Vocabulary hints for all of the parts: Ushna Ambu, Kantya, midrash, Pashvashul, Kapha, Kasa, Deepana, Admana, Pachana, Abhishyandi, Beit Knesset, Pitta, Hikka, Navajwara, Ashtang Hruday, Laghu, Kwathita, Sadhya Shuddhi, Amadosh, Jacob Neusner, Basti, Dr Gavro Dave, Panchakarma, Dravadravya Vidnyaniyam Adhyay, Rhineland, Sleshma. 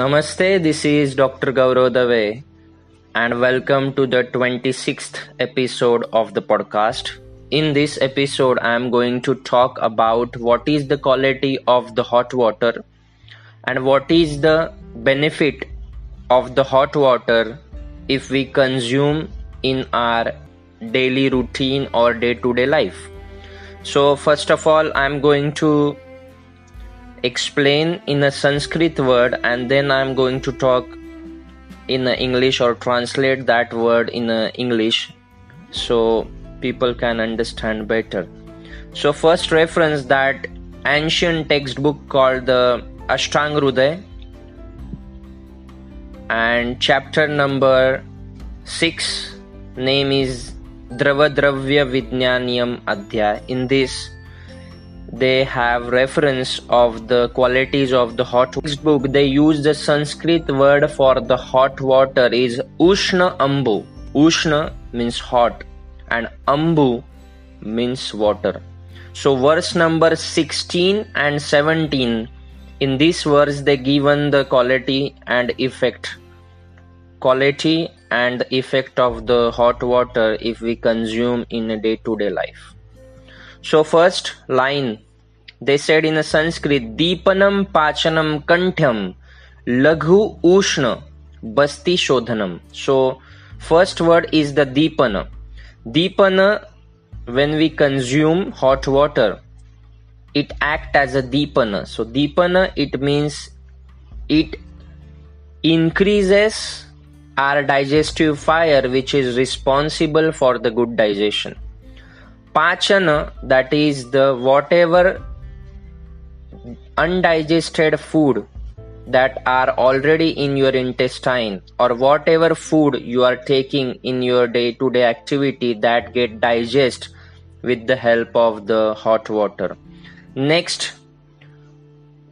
Namaste, this is Dr. Gavro Dave and welcome to the 26th episode of the podcast. In this episode, I am going to talk about what is the quality of the hot water and what is the benefit of the hot water if we consume in our daily routine or day-to-day life. So first of all, I am going to explain in a Sanskrit word and then I am going to talk in English or translate that word in English so people can understand better. So first reference that ancient textbook called the Ashtang Hruday and chapter number 6 name is Dravadravya Vidnyaniyam Adhyay. In this they have reference of the qualities of the hot textbook. They use the Sanskrit word for the hot water is Ushna Ambu. Ushna means hot and Ambu means water. So verse number 16 and 17, in this verse they given the quality and effect. Quality and the effect of the hot water if we consume in a day-to-day life. So first line, they said in a Sanskrit, Deepanam Pachanam Kantyam Laghu Ushna Basti Shodhanam. So first word is the Deepana. Deepana, when we consume hot water, it acts as a Deepana. So Deepana, it means it increases our digestive fire which is responsible for the good digestion. Pachana, that is the whatever undigested food that are already in your intestine or whatever food you are taking in your day-to-day activity that get digest with the help of the hot water. Next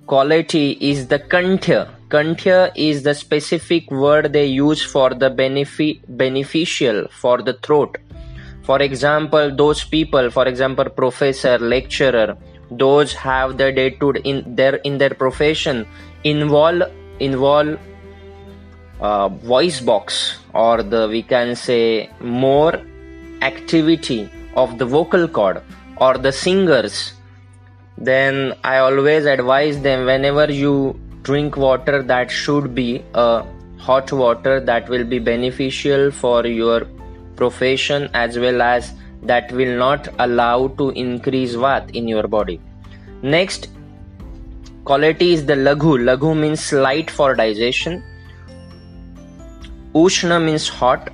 quality is the Kantya. Kantya is the specific word they use for the beneficial for the throat. For example, those people, for example, professor, lecturer, those have the day-to-day in their profession involve voice box or the, we can say, more activity of the vocal cord or the singers. Then I always advise them, whenever you drink water, that should be a hot water that will be beneficial for your profession as well as that will not allow to increase Vata in your body. Next quality is the Laghu. Laghu means light for digestion. Ushna means hot.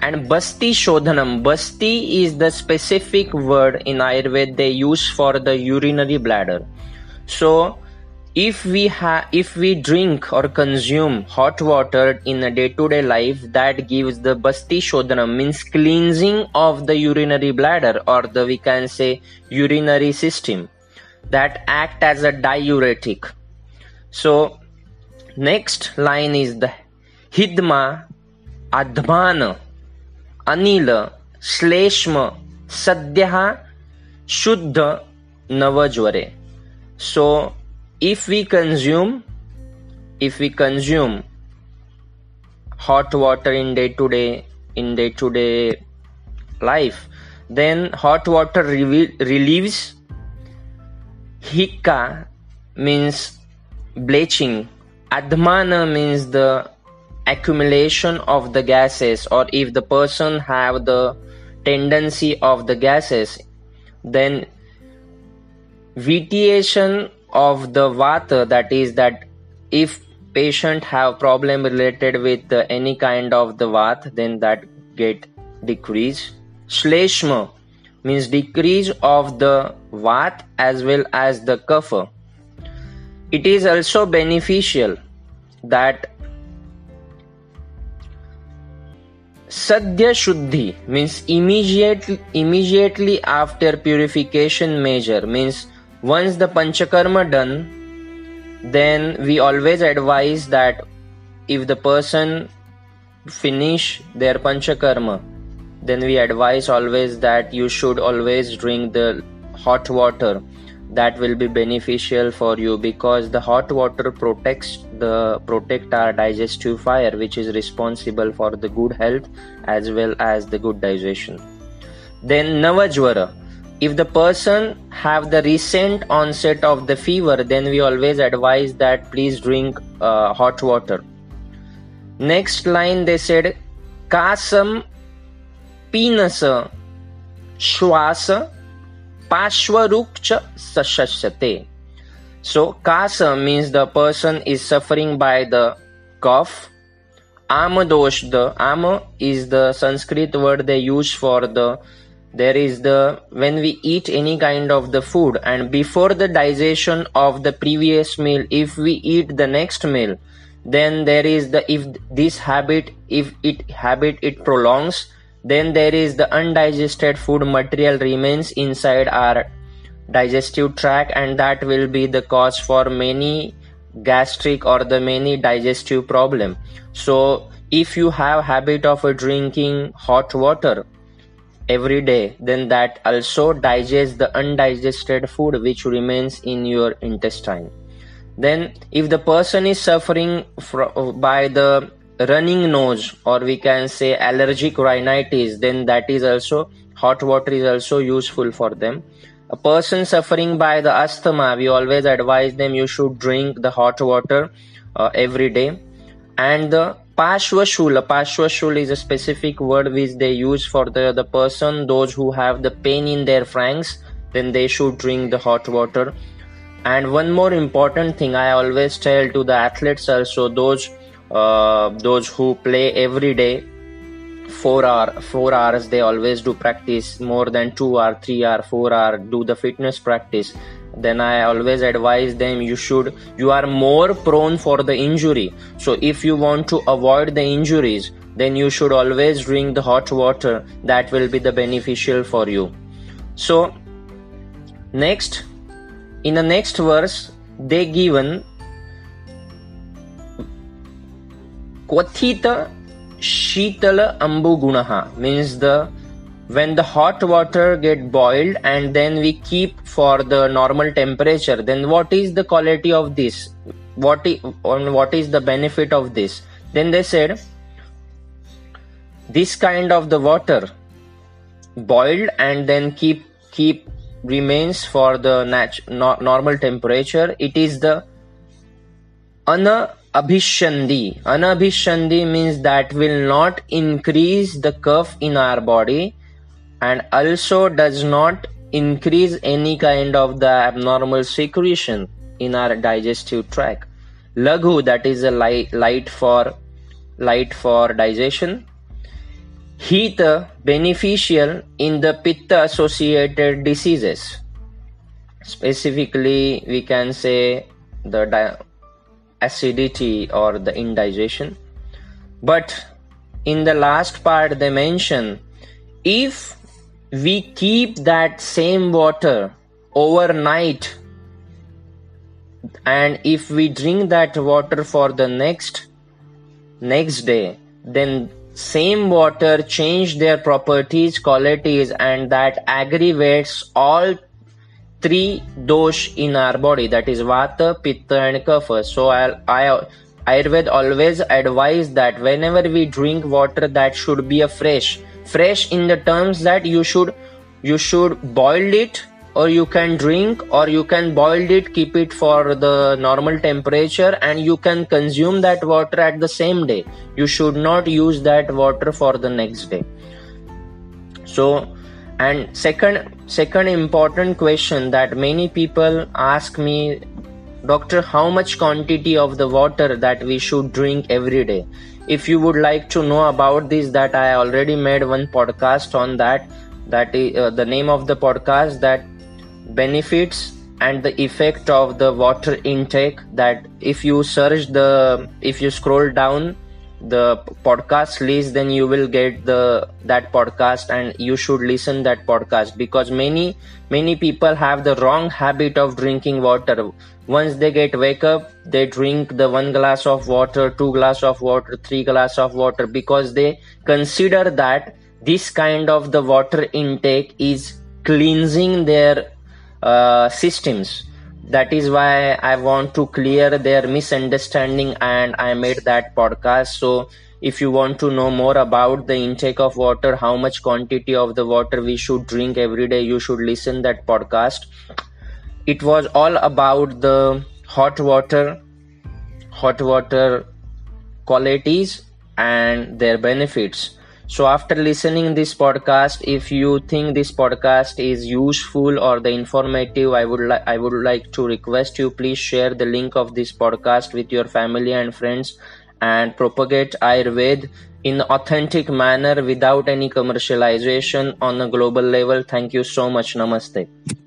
And Basti Shodhanam. Basti is the specific word in Ayurveda they use for the urinary bladder. So if we drink or consume hot water in a day-to-day life, that gives the Basti Shodhanam, means cleansing of the urinary bladder or the, we can say, urinary system, that act as a diuretic. So next line is the Hidma, Admana, Anila, Sleshma, Sadhya, Shuddha, Navajwara. So if we consume hot water in day-to-day life, then hot water relieves Hikka, means bleaching. Admana means the accumulation of the gases, or if the person have the tendency of the gases, then vitiation of the Vata, that is that if patient have problem related with any kind of the Vata, then that get decrease. Sleshma means decrease of the Vata as well as the Kapha. It is also beneficial that Sadhya Shuddhi means immediately after purification measure, means once the Panchakarma done, then we always advise that if the person finish their Panchakarma, then we advise always that you should always drink the hot water. That will be beneficial for you because the hot water protects the protect our digestive fire, which is responsible for the good health as well as the good digestion. Then Navajwara. If the person have the recent onset of the fever, then we always advise that please drink hot water. Next line they said, Kasam Pinasa Shwasa Pashwarukcha Sashashate. So Kasa means the person is suffering by the cough. Amadosh, the ama is the Sanskrit word they use for the, there is the, when we eat any kind of the food and before the digestion of the previous meal, if we eat the next meal, then there is the, if this habit, if it habit it prolongs, then there is the undigested food material remains inside our digestive tract, and that will be the cause for many gastric or the many digestive problem. So if you have habit of drinking hot water every day, then that also digests the undigested food which remains in your intestine. Then if the person is suffering by the running nose, or we can say allergic rhinitis, then that is also, hot water is also useful for them. A person suffering by the asthma, we always advise them you should drink the hot water every day. And the Pashvashul is a specific word which they use for the person, those who have the pain in their pharynx, then they should drink the hot water. And one more important thing I always tell to the athletes also, those who play every day 4 hours, they always do practice more than 2 hour, 3 hour, 4 hour, do the fitness practice. Then I always advise them you are more prone for the injury. So if you want to avoid the injuries, then you should always drink the hot water. That will be the beneficial for you. So next, in the next verse, they given Kwathita Shitala Ambu Gunaha means the when the hot water get boiled and then we keep for the normal temperature, then what is the quality of this? What is the benefit of this? Then they said this kind of the water boiled and then keep remains for the normal temperature. It is the Abhishyandi. Abhishyandi means that will not increase the cough in our body and also does not increase any kind of the abnormal secretion in our digestive tract. Laghu, that is a light for digestion. Hikka, beneficial in the Pitta associated diseases. Specifically, we can say the acidity or the indigestion. But in the last part they mention, if we keep that same water overnight and if we drink that water for the next day, then same water change their properties, qualities, and that aggravates all three dosh in our body, that is Vata, Pitta and Kapha. So Ayurveda always advise that whenever we drink water, that should be a fresh in the terms that you should boil it, or you can drink, or you can boil it, keep it for the normal temperature, and you can consume that water at the same day. You should not use that water for the next day. So, and second important question that many people ask me, Doctor, how much quantity of the water that we should drink every day? If you would like to know about this, that I already made one podcast on that. That is the name of the podcast, that benefits and the effect of the water intake. That if you scroll down the podcast list, then you will get that podcast, and you should listen that podcast, because many people have the wrong habit of drinking water. Once they wake up, they drink the 1 glass of water, 2 glass of water, 3 glass of water, because they consider that this kind of the water intake is cleansing their systems. That is why I want to clear their misunderstanding, and I made that podcast. So if you want to know more about the intake of water, how much quantity of the water we should drink every day, you should listen that podcast. It was all about the hot water qualities and their benefits. So after listening this podcast, if you think this podcast is useful or the informative, I would like to request you, please share the link of this podcast with your family and friends and propagate Ayurveda in authentic manner without any commercialization on a global level. Thank you so much. Namaste.